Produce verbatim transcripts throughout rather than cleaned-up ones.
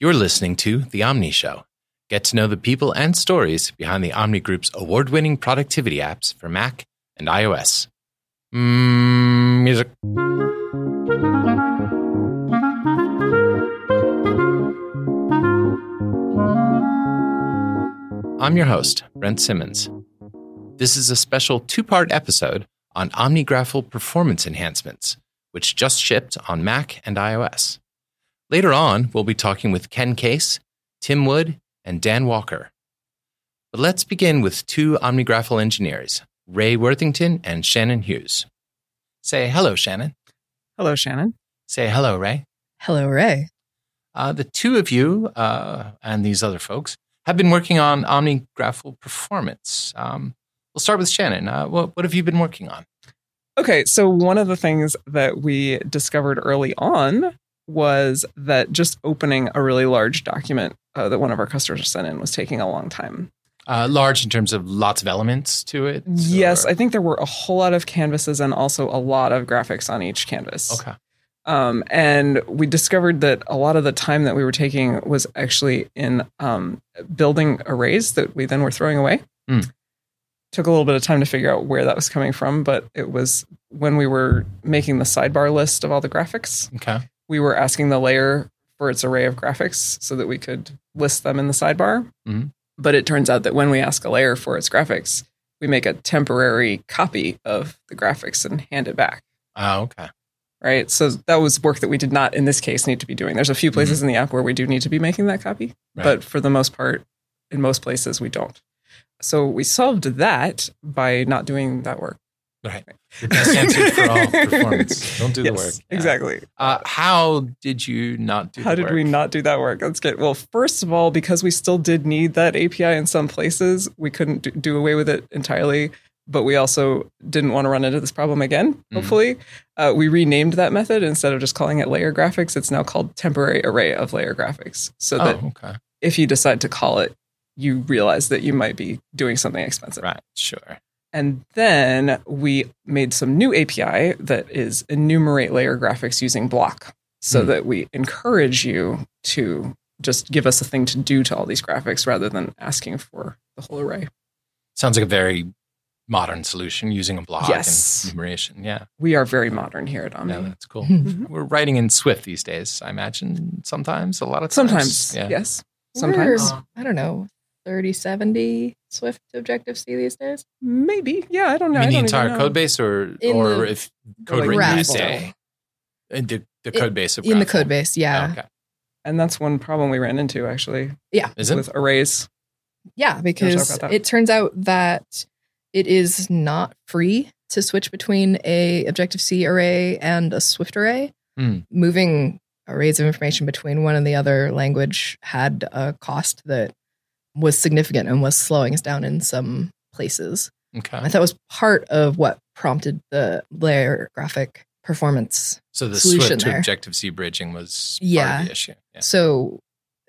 You're listening to The Omni Show. Get to know the people and stories behind the Omni Group's award-winning productivity apps for Mac and iOS. Mm, music. I'm your host, Brent Simmons. This is a special two-part episode on OmniGraffle performance enhancements, which just shipped on Mac and iOS. Later on, we'll be talking with Ken Case, Tim Wood, and Dan Walker. But let's begin with two OmniGraffle engineers, Rey Worthington and Shannon Hughes. Say hello, Shannon. Hello, Shannon. Say hello, Rey. Hello, Rey. Uh, the two of you uh, and these other folks have been working on OmniGraffle performance. Um, we'll start with Shannon. Uh, what, what have you been working on? Okay, so one of the things that we discovered early on was that just opening a really large document uh, that one of our customers sent in was taking a long time. Uh, large in terms of lots of elements to it? Yes, or? I think there were a whole lot of canvases and also a lot of graphics on each canvas. Okay. Um, and we discovered that a lot of the time that we were taking was actually in um, building arrays that we then were throwing away. Mm. Took a little bit of time to figure out where that was coming from, but it was when we were making the sidebar list of all the graphics. Okay. We were asking the layer for its array of graphics so that we could list them in the sidebar. Mm-hmm. But it turns out that when we ask a layer for its graphics, we make a temporary copy of the graphics and hand it back. Oh, okay. Right. So that was work that we did not, in this case, need to be doing. There's a few places mm-hmm. in the app where we do need to be making that copy. Right. But for the most part, in most places, we don't. So we solved that by not doing that work. Right. The best answer for all performance. Don't do yes, the work. Yeah. Exactly. Uh, how did you not do that work? How did work? we not do that work? That's good. Well, first of all, because we still did need that A P I in some places, we couldn't do, do away with it entirely, but we also didn't want to run into this problem again, hopefully. Mm. Uh, we renamed that method. Instead of just calling it layer graphics, it's now called temporary array of layer graphics. So oh, that okay. if you decide to call it, you realize that you might be doing something expensive. Right, sure. And then we made some new A P I that is enumerate layer graphics using block so mm. that we encourage you to just give us a thing to do to all these graphics rather than asking for the whole array. Sounds like a very modern solution using a block yes. and enumeration. Yeah. We are very modern here at Omni. Yeah, that's cool. We're writing in Swift these days, I imagine, sometimes, a lot of times. Sometimes, yeah. yes. Sometimes. We're, I don't know, thirty seventy Swift Objective-C these days? Maybe. Yeah, I don't know. You mean the entire code base or, or the, if code like written these days? The, the code base of In Graphel. The code base, yeah. Oh, okay. And that's one problem we ran into, actually. Yeah. Is it? With arrays. Yeah, because it turns out that it is not free to switch between a Objective-C array and a Swift array. Mm. Moving arrays of information between one and the other language had a cost that was significant and was slowing us down in some places. Okay. And that was part of what prompted the layer graphic performance So the Swift to Objective-C bridging was yeah. part of the issue. Yeah. So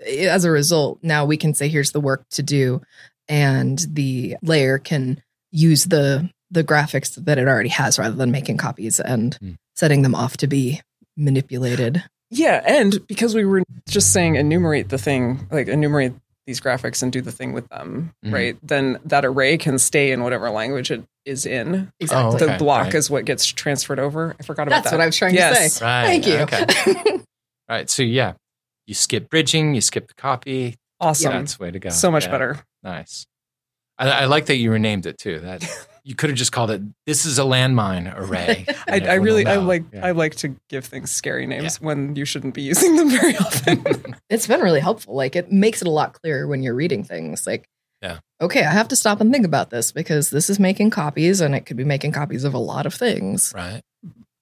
as a result, now we can say, here's the work to do, and the layer can use the the graphics that it already has rather than making copies and mm. setting them off to be manipulated. Yeah, and because we were just saying enumerate the thing, like enumerate these graphics and do the thing with them, mm-hmm. right? Then that array can stay in whatever language it is in. Exactly. Oh, okay. The block right. is what gets transferred over. I forgot about That's that. That's what I was trying yes. to say. Right. Thank you. Okay. All right. So yeah, you skip bridging, you skip the copy. Awesome. That's the way to go. So much yeah. better. Nice. I, I like that you renamed it too. That you could have just called it. This is a landmine array. I, I really, I like, yeah. I like to give things scary names yeah. when you shouldn't be using them very often. It's been really helpful. Like, it makes it a lot clearer when you're reading things. Like, yeah, okay, I have to stop and think about this because this is making copies, and it could be making copies of a lot of things. Right.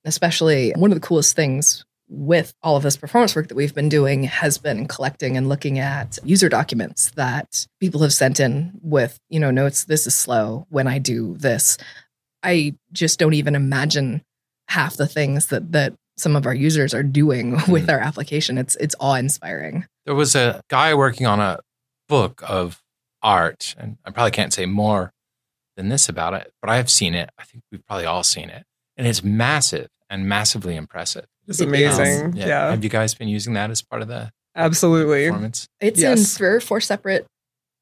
Especially one of the coolest things with all of this performance work that we've been doing has been collecting and looking at user documents that people have sent in with, you know, notes, this is slow when I do this. I just don't even imagine half the things that, that some of our users are doing with mm. our application. It's it's awe-inspiring. There was a guy working on a book of art, and I probably can't say more than this about it, but I have seen it. I think we've probably all seen it. And it's massive and massively impressive. It's amazing. Um, yeah. yeah. Have you guys been using that as part of the Absolutely. Performance. It's yes. in three or four separate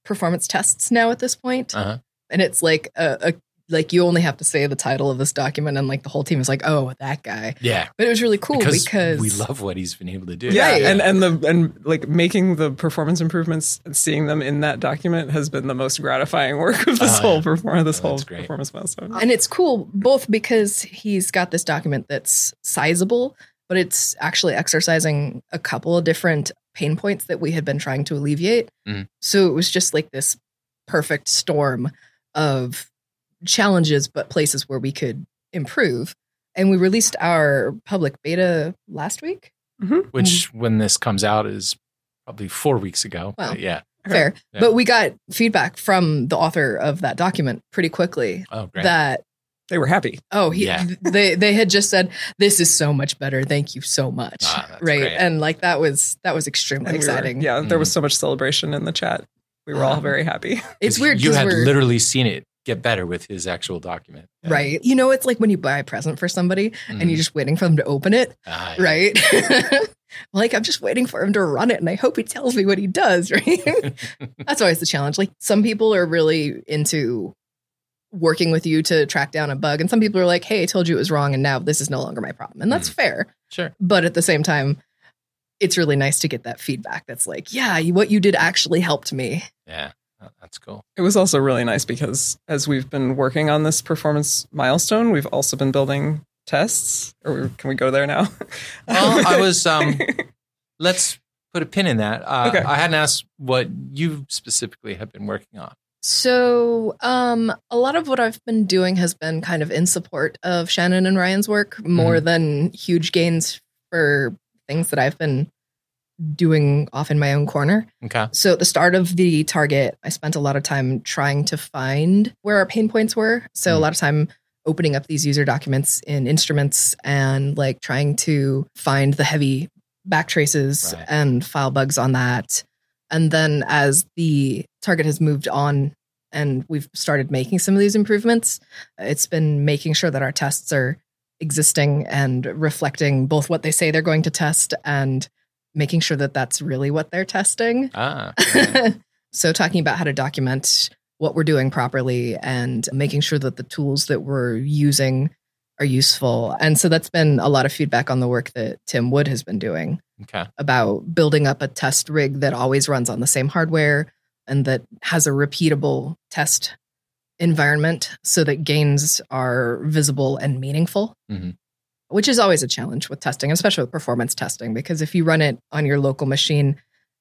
performance tests now at this point. Uh-huh. And it's like a, a like you only have to say the title of this document and like the whole team is like, oh, that guy. Yeah. But it was really cool because, because we love what he's been able to do. Yeah. Right. And and the and like making the performance improvements and seeing them in that document has been the most gratifying work of this oh, whole yeah. performance this oh, whole great. performance milestone. And it's cool both because he's got this document that's sizable, but it's actually exercising a couple of different pain points that we had been trying to alleviate. Mm. So it was just like this perfect storm of challenges, but places where we could improve. And we released our public beta last week. Mm-hmm. Which when this comes out is probably four weeks ago. Well, yeah. Fair. Yeah. But we got feedback from the author of that document pretty quickly. Oh, great. That they were happy. Oh, he, yeah. they they had just said, this is so much better. Thank you so much. Ah, right. Great. And like that was that was extremely and exciting. We were, yeah. Mm-hmm. There was so much celebration in the chat. We were um, all very happy. It's weird. You had literally seen it get better with his actual document. Yeah. Right. You know, it's like when you buy a present for somebody mm. and you're just waiting for them to open it. Ah, yeah. Right. Like, I'm just waiting for him to run it and I hope he tells me what he does. Right. That's always the challenge. Like some people are really into working with you to track down a bug. And some people are like, hey, I told you it was wrong. And now this is no longer my problem. And that's mm. fair. Sure. But at the same time, it's really nice to get that feedback. That's like, yeah, what you did actually helped me. Yeah. That's cool. It was also really nice because as we've been working on this performance milestone, we've also been building tests. Or can we go there now? Well, I was, um, let's put a pin in that. Uh, okay. I hadn't asked what you specifically have been working on. So um, a lot of what I've been doing has been kind of in support of Shannon and Ryan's work more mm-hmm. than huge gains for things that I've been doing off in my own corner. Okay. So at the start of the target, I spent a lot of time trying to find where our pain points were. So mm. a lot of time opening up these user documents in instruments and like trying to find the heavy back traces right. and file bugs on that. And then as the target has moved on and we've started making some of these improvements, it's been making sure that our tests are existing and reflecting both what they say they're going to test and making sure that that's really what they're testing. Ah, okay. So talking about how to document what we're doing properly and making sure that the tools that we're using are useful. And so that's been a lot of feedback on the work that Tim Wood has been doing okay. about building up a test rig that always runs on the same hardware and that has a repeatable test environment so that gains are visible and meaningful. Mm-hmm. Which is always a challenge with testing, especially with performance testing, because if you run it on your local machine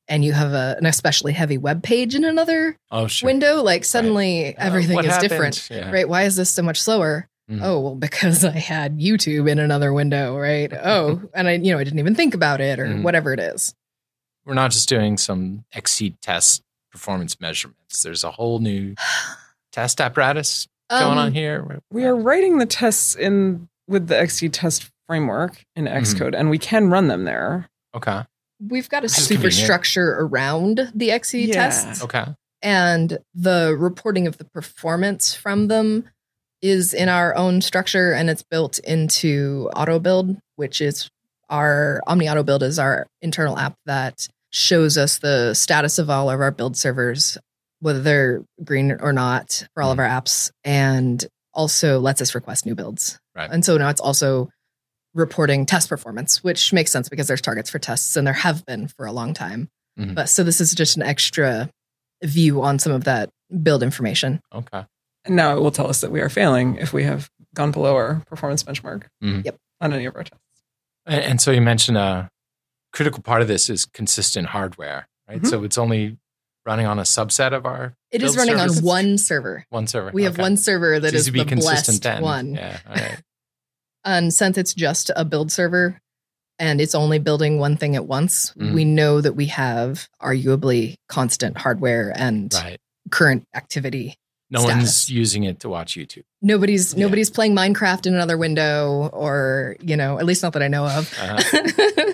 and you have a, an especially heavy web page in another oh, sure. window, like suddenly right. everything uh, is happened? different, yeah. right? Why is this so much slower? Mm. Oh, well, because I had YouTube in another window, right? Oh, and I, you know, I didn't even think about it or mm. whatever it is. We're not just doing some exceed test performance measurements. There's a whole new test apparatus going um, on here. We are writing the tests in with the X C test framework in Xcode, mm-hmm. and we can run them there. Okay. We've got a That's superstructure convenient. around the X C yeah. tests. Okay. And the reporting of the performance from them is in our own structure, and it's built into AutoBuild, which is our Omni AutoBuild is our internal app that shows us the status of all of our build servers, whether they're green or not, for all mm-hmm. of our apps, and also lets us request new builds. Right. And so now it's also reporting test performance, which makes sense because there's targets for tests and there have been for a long time. Mm-hmm. But so this is just an extra view on some of that build information. Okay. And now it will tell us that we are failing if we have gone below our performance benchmark mm-hmm. yep. on any of our tests. And, and so you mentioned a critical part of this is consistent hardware, right? Mm-hmm. So it's only running on a subset of our It is running services? on one server. One server. We okay. have one server that is the blessed then. one. Yeah, all right. And since it's just a build server and it's only building one thing at once, mm. we know that we have arguably constant hardware and right. current activity. No status. one's using it to watch YouTube. Nobody's yeah. nobody's playing Minecraft in another window or, you know, at least not that I know of. Uh-huh.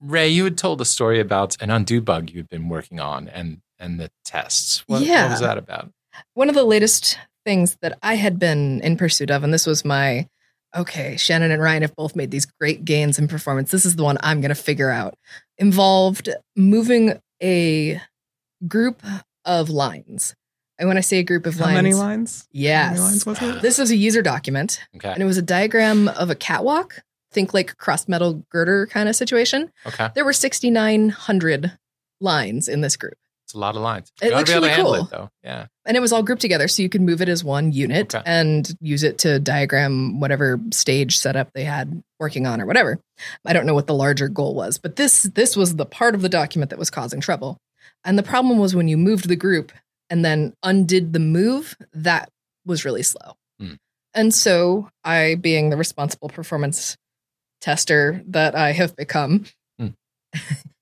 Rey, you had told a story about an undo bug you've been working on and, and the tests. What, yeah. what was that about? One of the latest things that I had been in pursuit of, and this was my, okay, Shannon and Ryan have both made these great gains in performance. This is the one I'm going to figure out. involved moving a group of lines. And when I say a group of How lines... How many lines? Yes. How many lines was it? This was a user document. Okay. And it was a diagram of a catwalk. Think like cross metal girder kind of situation. Okay. There were six thousand nine hundred lines in this group. It's a lot of lines. You it gotta looks be able really to cool. It, though. Yeah. And it was all grouped together, so you could move it as one unit okay. and use it to diagram whatever stage setup they had working on or whatever. I don't know what the larger goal was, but this this was the part of the document that was causing trouble. And the problem was when you moved the group and then undid the move, that was really slow. Mm. And so I, being the responsible performance tester that I have become, mm.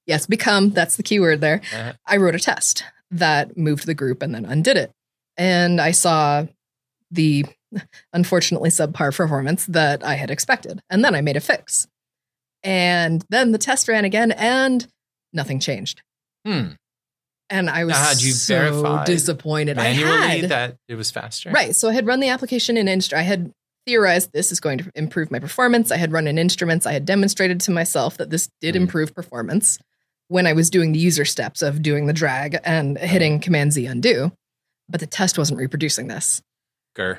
yes, become, that's the key word there, uh-huh. I wrote a test that moved the group and then undid it. And I saw the, unfortunately, subpar performance that I had expected. And then I made a fix. And then the test ran again and nothing changed. Hmm. And I was God, you so verified. disappointed. Manually, I had that it was faster. Right. So I had run the application in instru- I had theorized this is going to improve my performance. I had run in instruments. I had demonstrated to myself that this did mm. improve performance when I was doing the user steps of doing the drag and hitting okay. Command Z undo. But the test wasn't reproducing this. Grr.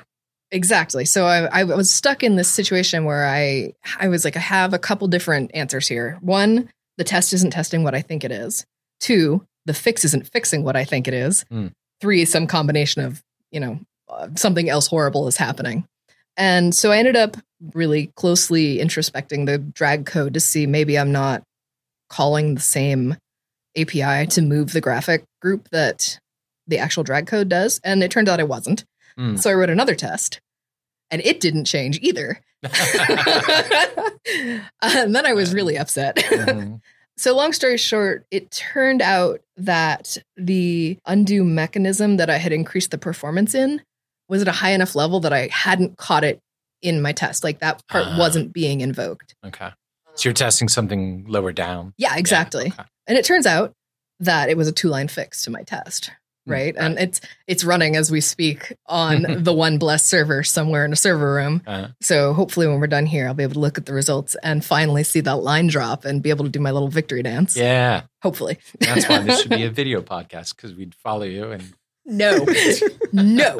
Exactly. So I, I was stuck in this situation where I, I was like, I have a couple different answers here. One, the test isn't testing what I think it is. Two, the fix isn't fixing what I think it is. Mm. Three, some combination of, you know, uh, something else horrible is happening. And so I ended up really closely introspecting the drag code to see maybe I'm not calling the same A P I to move the graphic group that the actual drag code does. And it turned out I wasn't. Mm. So I wrote another test. And it didn't change either. And then I was really upset. Mm-hmm. So long story short, it turned out that the undo mechanism that I had increased the performance in was at a high enough level that I hadn't caught it in my test. Like that part uh, wasn't being invoked. Okay. So you're testing something lower down. Yeah, exactly. Yeah, okay. And it turns out that it was a two-line fix to my test. Right. And it's it's running as we speak on the one blessed server somewhere in a server room. Uh-huh. So hopefully when we're done here, I'll be able to look at the results and finally see that line drop and be able to do my little victory dance. Yeah. Hopefully. That's why this should be a video podcast, because we'd follow you. And No, no.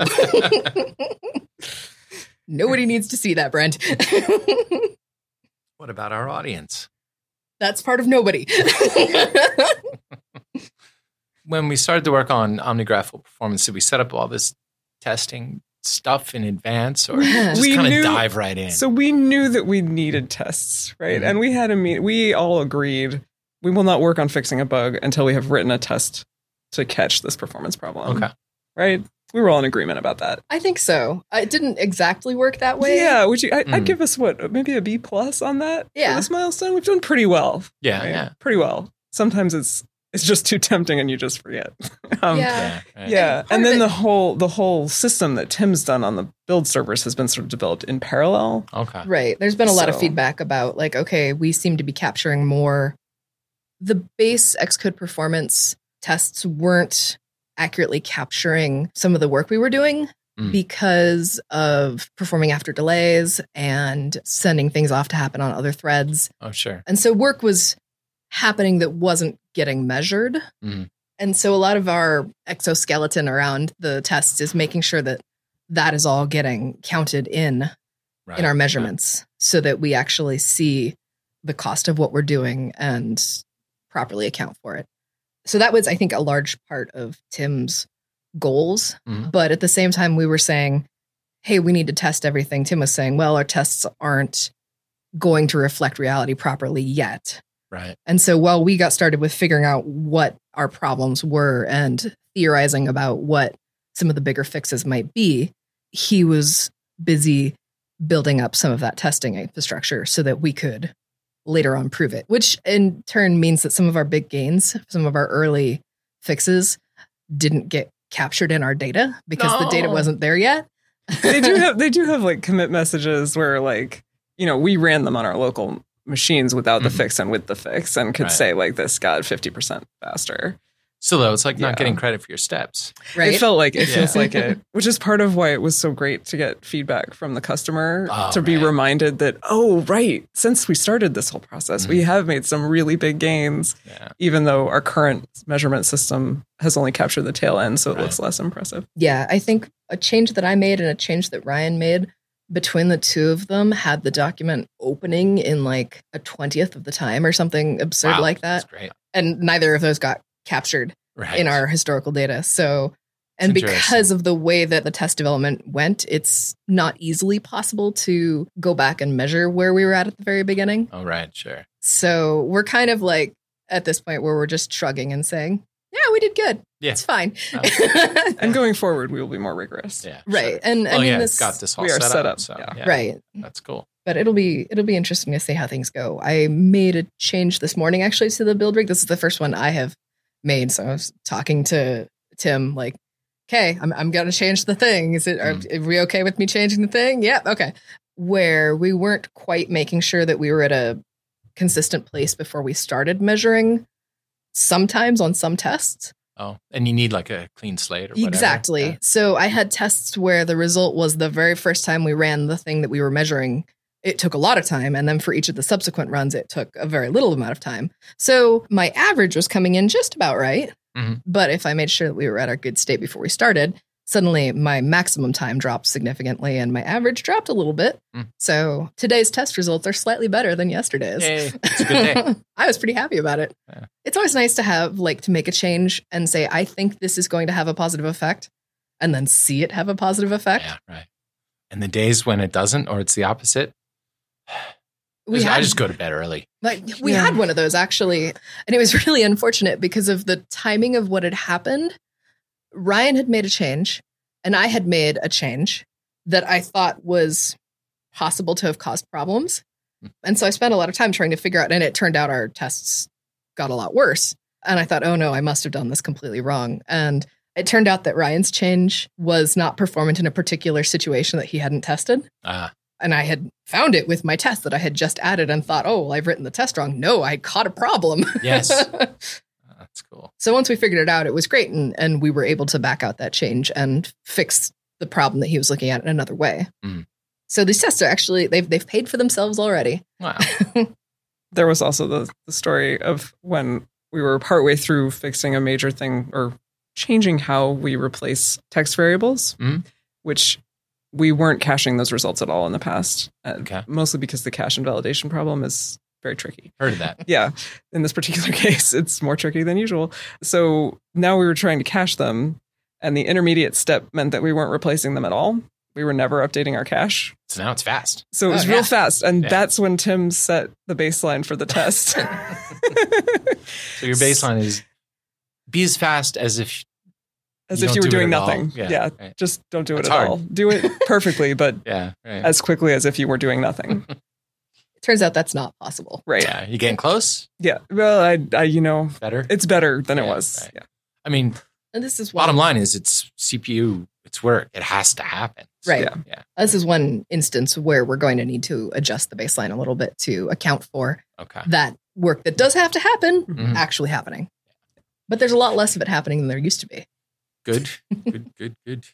Nobody needs to see that, Brent. What about our audience? That's part of nobody. When we started to work on OmniGraphful Performance, did we set up all this testing stuff in advance or just we kind of knew, dive right in? So we knew that we needed tests, right? Mm-hmm. And we had a meet. We all agreed we will not work on fixing a bug until we have written a test to catch this performance problem. Okay. Right? We were all in agreement about that. I think so. It didn't exactly work that way. Yeah. Would you? I, mm. I'd give us, what, maybe a B plus on that? Yeah. For this milestone? We've done pretty well. Yeah. Right? yeah. Pretty well. Sometimes it's... It's just too tempting and you just forget. Um, yeah. Yeah. Right. yeah. And then the whole the whole system that Tim's done on the build servers has been sort of developed in parallel. Okay. Right. There's been a lot so. of feedback about like, okay, we seem to be capturing more. The base Xcode performance tests weren't accurately capturing some of the work we were doing mm. because of performing after delays and sending things off to happen on other threads. Oh, sure. And so work was happening that wasn't getting measured. Mm. And so a lot of our exoskeleton around the tests is making sure that that is all getting counted in, right. in our measurements right. so that we actually see the cost of what we're doing and properly account for it. So that was, I think, a large part of Tim's goals. Mm. But at the same time, we were saying, hey, we need to test everything. Tim was saying, well, our tests aren't going to reflect reality properly yet. Right. And so while we got started with figuring out what our problems were and theorizing about what some of the bigger fixes might be, he was busy building up some of that testing infrastructure so that we could later on prove it, which in turn means that some of our big gains, some of our early fixes didn't get captured in our data because no. the data wasn't there yet. They do have, they do have like commit messages where like, you know, we ran them on our local machines without the mm. fix and with the fix and could right. say like this got fifty percent faster. Still, though, it's like yeah. not getting credit for your steps. Right? It felt like it yeah. feels like it, which is part of why it was so great to get feedback from the customer oh, to be man. reminded that, oh, right, since we started this whole process, mm-hmm. we have made some really big gains, yeah. even though our current measurement system has only captured the tail end, so it right. looks less impressive. Yeah, I think a change that I made and a change that Ryan made between the two of them had the document opening in like a twentieth of the time or something absurd wow, like that. That's great. And neither of those got captured right. in our historical data. So, and because of the way that the test development went, it's not easily possible to go back and measure where we were at at the very beginning. Oh, right. Sure. So we're kind of like at this point where we're just shrugging and saying, yeah, we did good. Yeah. It's fine. Um, and going forward, we will be more rigorous. Yeah. Right. Sure. And well, I mean, yeah, this, got this all we set, are set up. up so, yeah. Yeah. Right. That's cool. But it'll be it'll be interesting to see how things go. I made a change this morning, actually, to the build rig. This is the first one I have made. So I was talking to Tim, like, okay, I'm I'm going to change the thing. Is it are, mm. are we okay with me changing the thing? Yeah. Okay. Where we weren't quite making sure that we were at a consistent place before we started measuring sometimes on some tests. Oh, and you need like a clean slate or whatever. Exactly. Yeah. So I had tests where the result was the very first time we ran the thing that we were measuring, it took a lot of time. And then for each of the subsequent runs, it took a very little amount of time. So my average was coming in just about right. Mm-hmm. But if I made sure that we were at our good state before we started, suddenly my maximum time dropped significantly and my average dropped a little bit. Mm. So today's test results are slightly better than yesterday's. Yay. It's a good day. I was pretty happy about it. Yeah. It's always nice to have like to make a change and say, I think this is going to have a positive effect and then see it have a positive effect. Yeah, right. And the days when it doesn't or it's the opposite. We had, I just go to bed early. Like we yeah. had one of those actually, and it was really unfortunate because of the timing of what had happened. Ryan had made a change, and I had made a change that I thought was possible to have caused problems, and so I spent a lot of time trying to figure out. And it turned out our tests got a lot worse. And I thought, oh no, I must have done this completely wrong. And it turned out that Ryan's change was not performant in a particular situation that he hadn't tested. Ah. Uh-huh. And I had found it with my test that I had just added and thought, oh, well, I've written the test wrong. No, I caught a problem. Yes. That's cool. So once we figured it out, it was great. And, and we were able to back out that change and fix the problem that he was looking at in another way. Mm. So these tests are actually, they've, they've paid for themselves already. Wow. There was also the, the story of when we were partway through fixing a major thing or changing how we replace text variables, mm. which we weren't caching those results at all in the past, uh, okay. mostly because the cache invalidation problem is very tricky. Heard of that. Yeah. In this particular case, it's more tricky than usual. So now we were trying to cache them, and the intermediate step meant that we weren't replacing them at all. We were never updating our cache. So now it's fast. So it was oh, yeah. real fast. And yeah. that's when Tim set the baseline for the test. So your baseline is be as fast as if... As you if you were do doing nothing. Yeah, yeah right. Just don't do it it's at hard. all. Do it perfectly, but yeah, right. as quickly as if you were doing nothing. It turns out that's not possible. Right. Yeah. You getting close? Yeah. Well, I, I you know. Better? It's better than yeah, it was. Right. Yeah. I mean, and this is bottom line is it's C P U, it's work. It has to happen. So, right. Yeah. yeah. This is one instance where we're going to need to adjust the baseline a little bit to account for okay. that work that does have to happen mm-hmm. actually happening. But there's a lot less of it happening than there used to be. Good, good, good, good.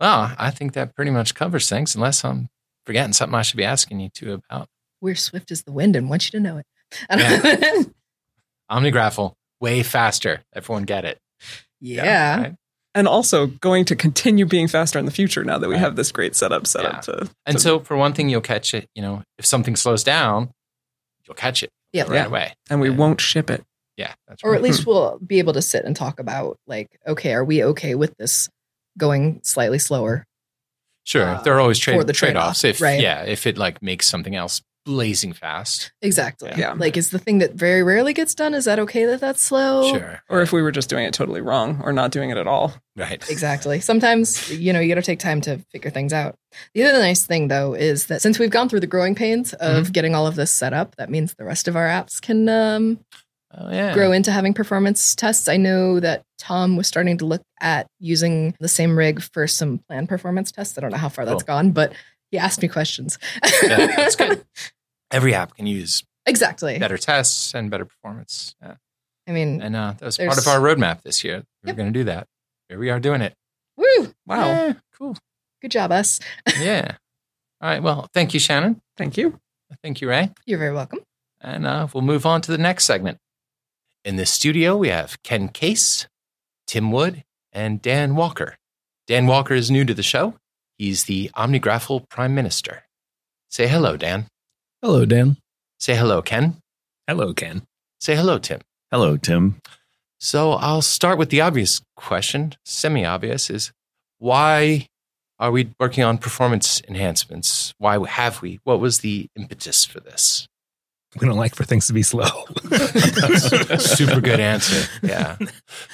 Well, I think that pretty much covers things, unless I'm forgetting something I should be asking you two about. We're swift as the wind and want you to know it. Yeah. Omnigraphal, way faster. Everyone get it. Yeah. yeah right? And also going to continue being faster in the future now that we right. have this great setup set yeah. up. To, to and so for one thing, you'll catch it. You know, if something slows down, you'll catch it yep. right yeah. away. And we yeah. won't ship it. Yeah. That's right. Or at least we'll be able to sit and talk about like, okay, are we okay with this going slightly slower? Sure. Uh, there are always trade, the trade-offs. Trade-offs. If, right? Yeah. If it like makes something else blazing fast. Exactly. Yeah. yeah. Like is the thing that very rarely gets done, is that okay that that's slow? Sure. Or if we were just doing it totally wrong or not doing it at all. Right. Exactly. Sometimes, you know, you got to take time to figure things out. The other nice thing though is that since we've gone through the growing pains of mm-hmm. getting all of this set up, that means the rest of our apps can... um Oh, yeah. grow into having performance tests. I know that Tom was starting to look at using the same rig for some planned performance tests. I don't know how far cool. that's gone, but he asked me questions. Yeah, that's good. Every app can use exactly better tests and better performance. Yeah. I mean, and uh, that was there's... part of our roadmap this year. We yep. were going to do that. Here we are doing it. Woo! Wow. Yeah, cool. Good job, us. Yeah. All right. Well, thank you, Shannon. Thank you. Thank you, Rey. You're very welcome. And uh, we'll move on to the next segment. In the studio, we have Ken Case, Tim Wood, and Dan Walker. Dan Walker is new to the show. He's the Omnigraphal Prime Minister. Say hello, Dan. Hello, Dan. Say hello, Ken. Hello, Ken. Say hello, Tim. Hello, Tim. So I'll start with the obvious question, semi-obvious, is why are we working on performance enhancements? Why have we? What was the impetus for this? We don't like for things to be slow. Super good answer. Yeah.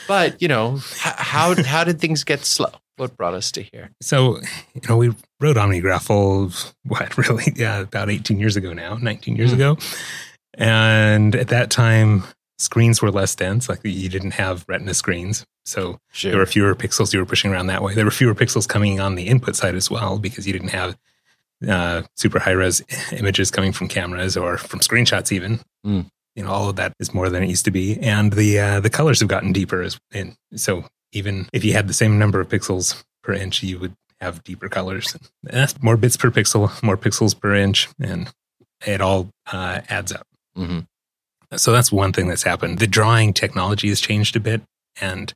But, you know, how how did things get slow? What brought us to here? So, you know, we wrote Omnigraphal, what, really? Yeah, about eighteen years ago now, nineteen years mm-hmm. ago. And at that time, screens were less dense. Like, you didn't have retina screens. So sure. there were fewer pixels you were pushing around that way. There were fewer pixels coming on the input side as well, because you didn't have uh, super high-res images coming from cameras or from screenshots even. Mm. You know, all of that is more than it used to be. And the uh, the colors have gotten deeper. As, and so even if you had the same number of pixels per inch, you would have deeper colors. And that's more bits per pixel, more pixels per inch, and it all uh, adds up. Mm-hmm. So that's one thing that's happened. The drawing technology has changed a bit, and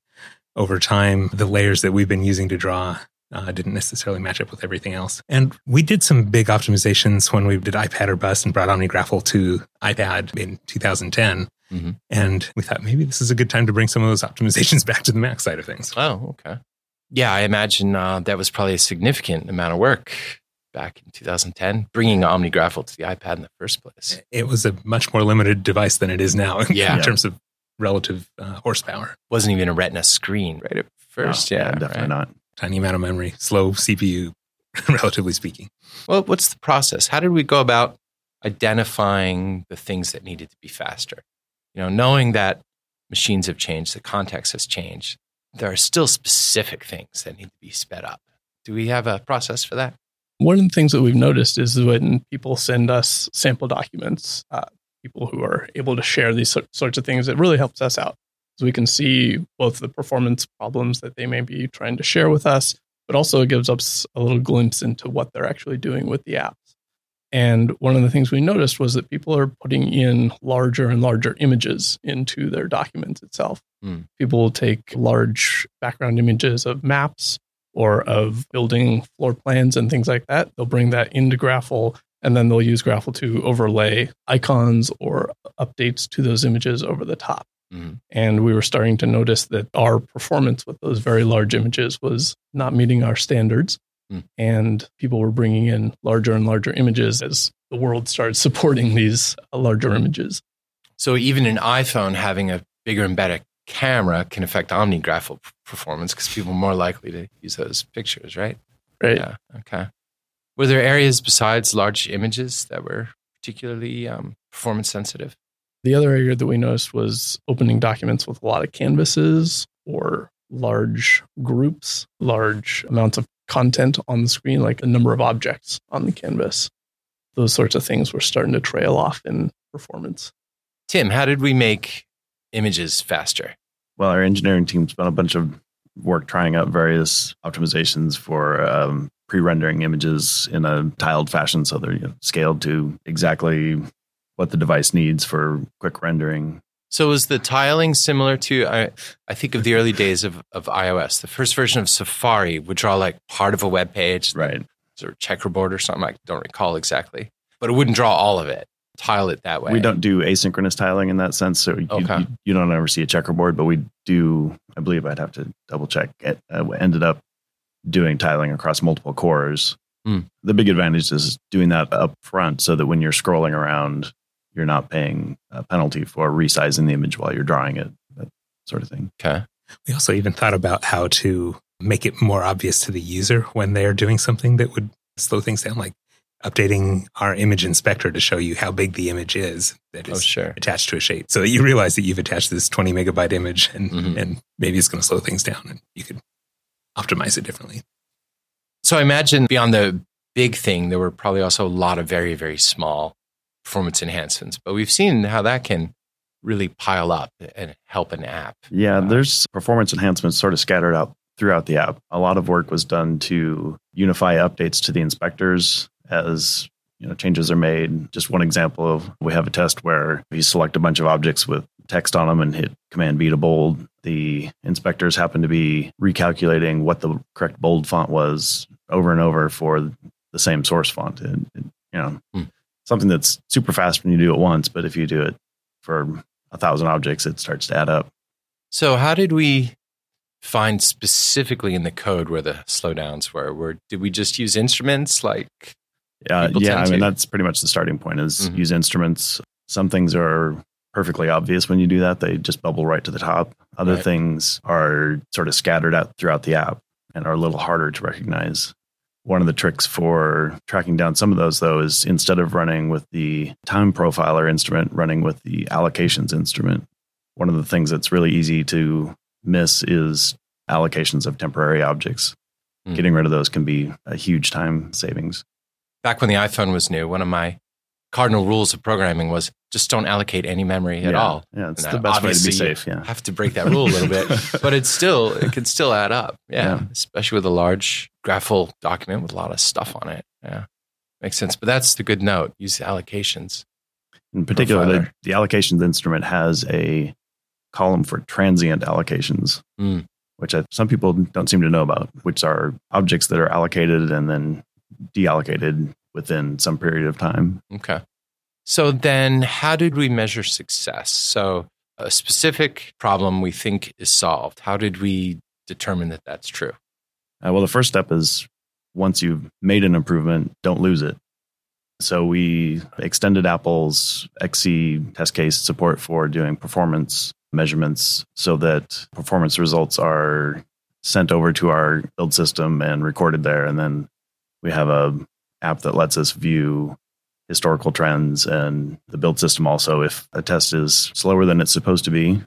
over time, the layers that we've been using to draw uh, didn't necessarily match up with everything else. And we did some big optimizations when we did iPad or Bust and brought Omnigraphal to iPad in two thousand ten. Mm-hmm. And we thought maybe this is a good time to bring some of those optimizations back to the Mac side of things. Oh, okay. Yeah, I imagine uh, that was probably a significant amount of work back in two thousand ten, bringing Omnigraphal to the iPad in the first place. It was a much more limited device than it is now yeah. in yeah. terms of relative uh, horsepower. Wasn't even a retina screen right at first. No, yeah, definitely right? not. Tiny amount of memory, slow C P U, relatively speaking. Well, what's the process? How did we go about identifying the things that needed to be faster? You know, knowing that machines have changed, the context has changed, there are still specific things that need to be sped up. Do we have a process for that? One of the things that we've noticed is when people send us sample documents, uh, people who are able to share these so- sorts of things, it really helps us out. So we can see both the performance problems that they may be trying to share with us, but also it gives us a little glimpse into what they're actually doing with the apps. And one of the things we noticed was that people are putting in larger and larger images into their documents itself. Mm. People will take large background images of maps or of building floor plans and things like that. They'll bring that into Graphal, and then they'll use Graphal to overlay icons or updates to those images over the top. Mm-hmm. And we were starting to notice that our performance with those very large images was not meeting our standards. Mm. And people were bringing in larger and larger images as the world started supporting these larger images. So even an iPhone having a bigger and better camera can affect Omnigraphal performance because people are more likely to use those pictures, right? Right. Yeah. Okay. Were there areas besides large images that were particularly um, performance sensitive? The other area that we noticed was opening documents with a lot of canvases or large groups, large amounts of content on the screen, like a number of objects on the canvas. Those sorts of things were starting to trail off in performance. Tim, how did we make images faster? Well, our engineering team spent a bunch of work trying out various optimizations for um, pre-rendering images in a tiled fashion, so they're you know, scaled to exactly what the device needs for quick rendering. So is the tiling similar to, I, I think of the early days of, of iOS, the first version of Safari would draw like part of a web page, right? Sort of checkerboard or something, I don't recall exactly, but it wouldn't draw all of it. Tile it that way. We don't do asynchronous tiling in that sense, so you, okay. you, you don't ever see a checkerboard, but we do, I believe I'd have to double check, it, uh, ended up doing tiling across multiple cores. Mm. The big advantage is doing that up front so that when you're scrolling around, you're not paying a penalty for resizing the image while you're drawing it, that sort of thing. Okay. We also even thought about how to make it more obvious to the user when they're doing something that would slow things down, like updating our image inspector to show you how big the image is that is oh, sure. attached to a shape, so that you realize that you've attached this twenty megabyte image, and, mm-hmm. and maybe it's going to slow things down, and you could optimize it differently. So I imagine beyond the big thing, there were probably also a lot of very, very small performance enhancements, but we've seen how that can really pile up and help an app? Yeah, there's performance enhancements sort of scattered out throughout the app. A lot of work was done to unify updates to the inspectors as, you know, changes are made. Just one example of, we have a test where if you select a bunch of objects with text on them and hit Command B to bold, the inspectors happen to be recalculating what the correct bold font was over and over for the same source font. It, it, you know, mm. something that's super fast when you do it once, but if you do it for a thousand objects, it starts to add up. So how did we find specifically in the code where the slowdowns were? Were did we just use instruments like uh, yeah, I mean, to? That's pretty much the starting point is mm-hmm. use instruments. Some things are perfectly obvious when you do that. They just bubble right to the top. Other right. things are sort of scattered out throughout the app and are a little harder to recognize. One of the tricks for tracking down some of those, though, is instead of running with the time profiler instrument, running with the allocations instrument. One of the things that's really easy to miss is allocations of temporary objects. Mm. Getting rid of those can be a huge time savings. Back when the iPhone was new, one of my cardinal rules of programming was just don't allocate any memory yeah, at all. Yeah, it's and the best way to be safe. Yeah, have to break that rule a little bit, but it's still it can still add up. Yeah, yeah, especially with a large graphical document with a lot of stuff on it. Yeah, makes sense. But that's the good note. Use the allocations. In particular, the, the allocations instrument has a column for transient allocations, mm. which I, some people don't seem to know about, which are objects that are allocated and then deallocated within some period of time. Okay. So then how did we measure success? So a specific problem we think is solved. How did we determine that that's true? Uh, well, the first step is once you've made an improvement, don't lose it. So we extended Apple's X C test case support for doing performance measurements so that performance results are sent over to our build system and recorded there. And then we have a app that lets us view historical trends, and the build system also, if a test is slower than it's supposed to be,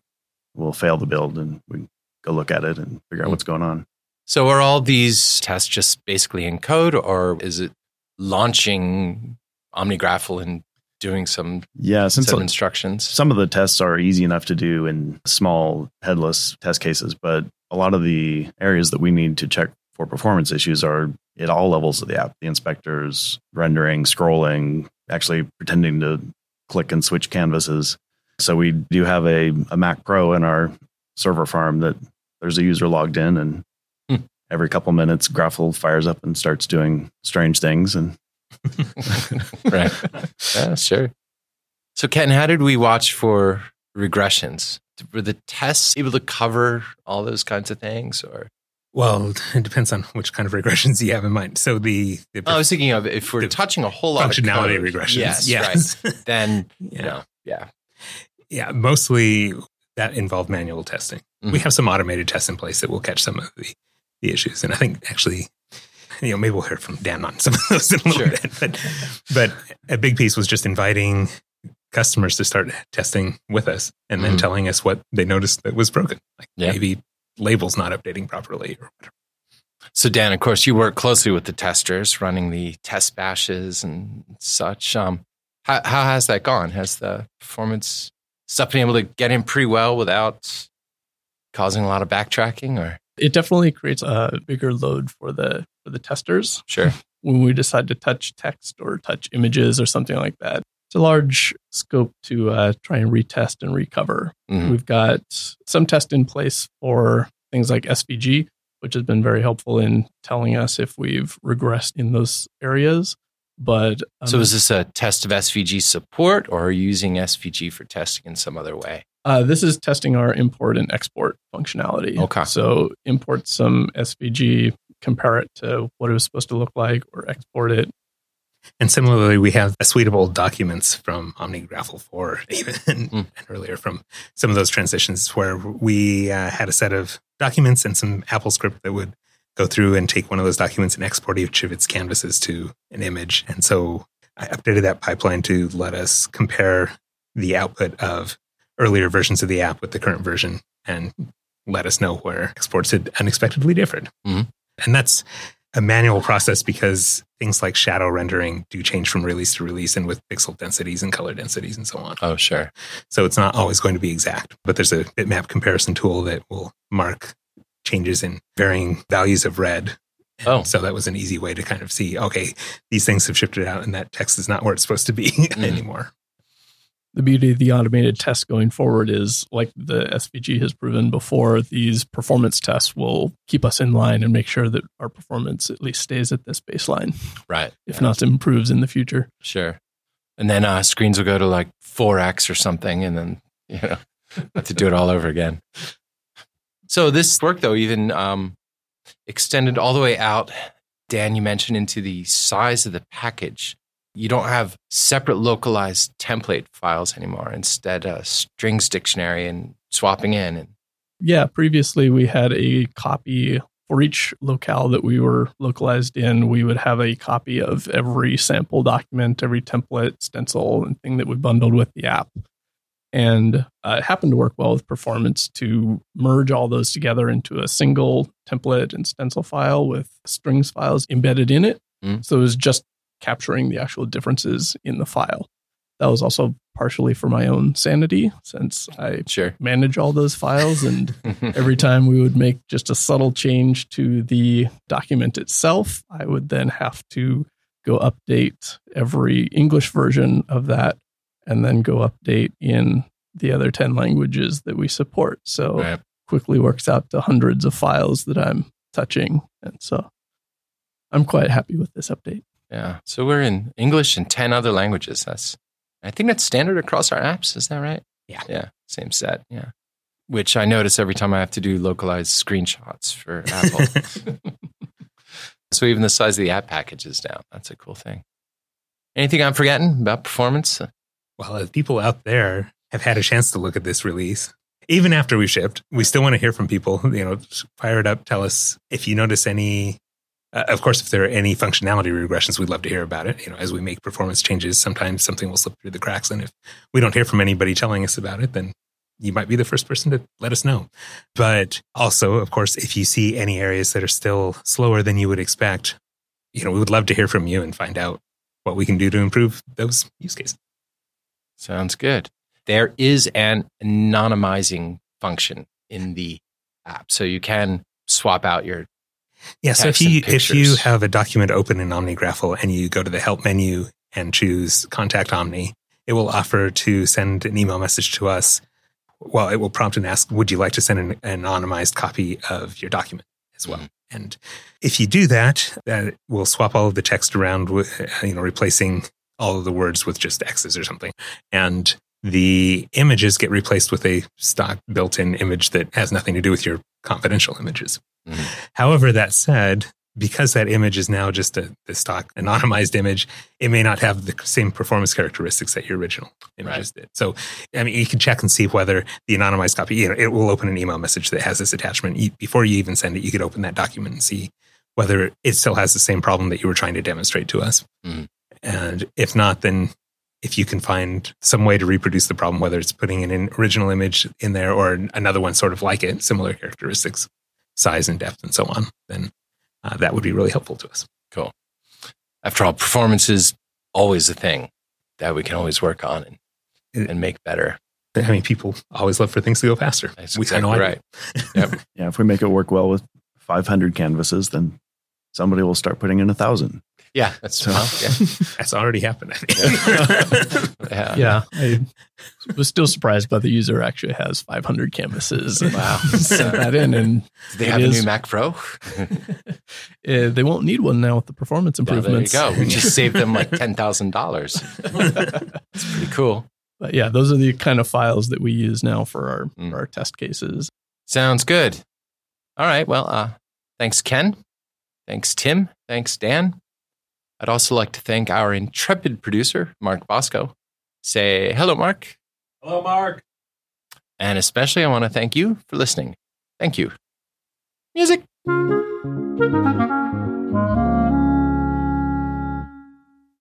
we'll fail the build and we go look at it and figure out mm. what's going on. So are all these tests just basically in code, or is it launching OmniGraffle and doing some yeah, since some instructions? Some of the tests are easy enough to do in small headless test cases, but a lot of the areas that we need to check for performance issues are at all levels of the app, the inspectors, rendering, scrolling, actually pretending to click and switch canvases. So we do have a, a Mac Pro in our server farm that there's a user logged in, and hmm. every couple minutes, Graphel fires up and starts doing strange things. And right. Yeah, sure. So Ken, how did we watch for regressions? Were the tests able to cover all those kinds of things, or? Well, it depends on which kind of regressions you have in mind. So the, the I was thinking of if we're touching a whole lot of functionality regressions, yes, yes. Right. Then yeah. You know, yeah, yeah, mostly that involved manual testing. Mm-hmm. We have some automated tests in place that will catch some of the, the issues, and I think actually, you know, maybe we'll hear from Dan on some of those in a little sure. bit. But but a big piece was just inviting customers to start testing with us, and then mm-hmm. telling us what they noticed that was broken, like yeah. maybe labels not updating properly or whatever. So Dan, of course, you work closely with the testers, running the test bashes and such. Um, how, how has that gone? Has the performance stuff been able to get in pretty well without causing a lot of backtracking? Or it definitely creates a bigger load for the for the testers. Sure. When we decide to touch text or touch images or something like that, it's a large scope to uh, try and retest and recover. Mm-hmm. We've got some tests in place for things like S V G, which has been very helpful in telling us if we've regressed in those areas. But um, So is this a test of S V G support, or are you using S V G for testing in some other way? Uh, this is testing our import and export functionality. Okay. So import some S V G, compare it to what it was supposed to look like, or export it. And similarly, we have a suite of old documents from OmniGraffle four, even mm. and earlier, from some of those transitions where we uh, had a set of documents and some Apple script that would go through and take one of those documents and export each of its canvases to an image. And so I updated that pipeline to let us compare the output of earlier versions of the app with the current version and let us know where exports had unexpectedly differed. Mm. And that's a manual process because things like shadow rendering do change from release to release and with pixel densities and color densities and so on. Oh, sure. So it's not always going to be exact, but there's a bitmap comparison tool that will mark changes in varying values of red. And oh. So that was an easy way to kind of see, okay, these things have shifted out and that text is not where it's supposed to be mm. anymore. The beauty of the automated tests going forward is, like the S V G has proven before, these performance tests will keep us in line and make sure that our performance at least stays at this baseline. Right. If yeah. not improves in the future. Sure. And then uh, screens will go to like four X or something, and then, you know, have to do it all over again. So this work, though, even um, extended all the way out, Dan, you mentioned, into the size of the package. You don't have separate localized template files anymore. Instead, a strings dictionary and swapping in. And yeah, previously we had a copy for each locale that we were localized in. We would have a copy of every sample document, every template, stencil, and thing that we bundled with the app. And uh, it happened to work well with performance to merge all those together into a single template and stencil file with strings files embedded in it. Mm. So it was just capturing the actual differences in the file. That was also partially for my own sanity, since I sure. manage all those files, and every time we would make just a subtle change to the document itself, I would then have to go update every English version of that and then go update in the other ten languages that we support. So right. quickly works out to hundreds of files that I'm touching. And so I'm quite happy with this update. Yeah, so we're in English and ten other languages. That's, I think that's standard across our apps. Is that right? Yeah. Yeah, same set, yeah. Which I notice every time I have to do localized screenshots for Apple. So even the size of the app package is down. That's a cool thing. Anything I'm forgetting about performance? Well, if people out there have had a chance to look at this release, even after we shipped, we still want to hear from people. You know, fire it up. Tell us if you notice any... Uh, of course, if there are any functionality regressions, we'd love to hear about it. You know, as we make performance changes, sometimes something will slip through the cracks. And if we don't hear from anybody telling us about it, then you might be the first person to let us know. But also, of course, if you see any areas that are still slower than you would expect, you know, we would love to hear from you and find out what we can do to improve those use cases. Sounds good. There is an anonymizing function in the app, so you can swap out your Yeah, so if you if you have a document open in OmniGraffle and you go to the help menu and choose Contact Omni, it will offer to send an email message to us. Well, it will prompt and ask, would you like to send an anonymized copy of your document as well? Mm-hmm. And if you do that, that will swap all of the text around, with, you know, replacing all of the words with just X's or something. And the images get replaced with a stock built-in image that has nothing to do with your confidential images. Mm-hmm. However, that said, because that image is now just a the stock anonymized image, it may not have the same performance characteristics that your original images right. did. So, I mean, you can check and see whether the anonymized copy, you know, it will open an email message that has this attachment. You, before you even send it, you could open that document and see whether it still has the same problem that you were trying to demonstrate to us. Mm-hmm. And if not, then if you can find some way to reproduce the problem, whether it's putting an original image in there or another one sort of like it, similar characteristics, size and depth and so on, then uh, that would be really helpful to us. Cool. After all, performance is always a thing that we can always work on and, it, and make better. I mean, people always love for things to go faster. That's we, exactly I know right. I yep. Yeah, if we make it work well with five hundred canvases, then somebody will start putting in a thousand. Yeah, that's so. well, yeah. That's already happened. yeah. yeah, I was still surprised by the user actually has five hundred canvases. Wow, sent that in, and do they have is, a new Mac Pro? uh, they won't need one now with the performance improvements. Yeah, there you go. We just saved them like ten thousand dollars. It's pretty cool. But yeah, those are the kind of files that we use now for our mm. for our test cases. Sounds good. All right. Well, uh, thanks, Ken. Thanks, Tim. Thanks, Dan. I'd also like to thank our intrepid producer, Mark Bosco. Say hello, Mark. Hello, Mark. And especially I want to thank you for listening. Thank you. Music.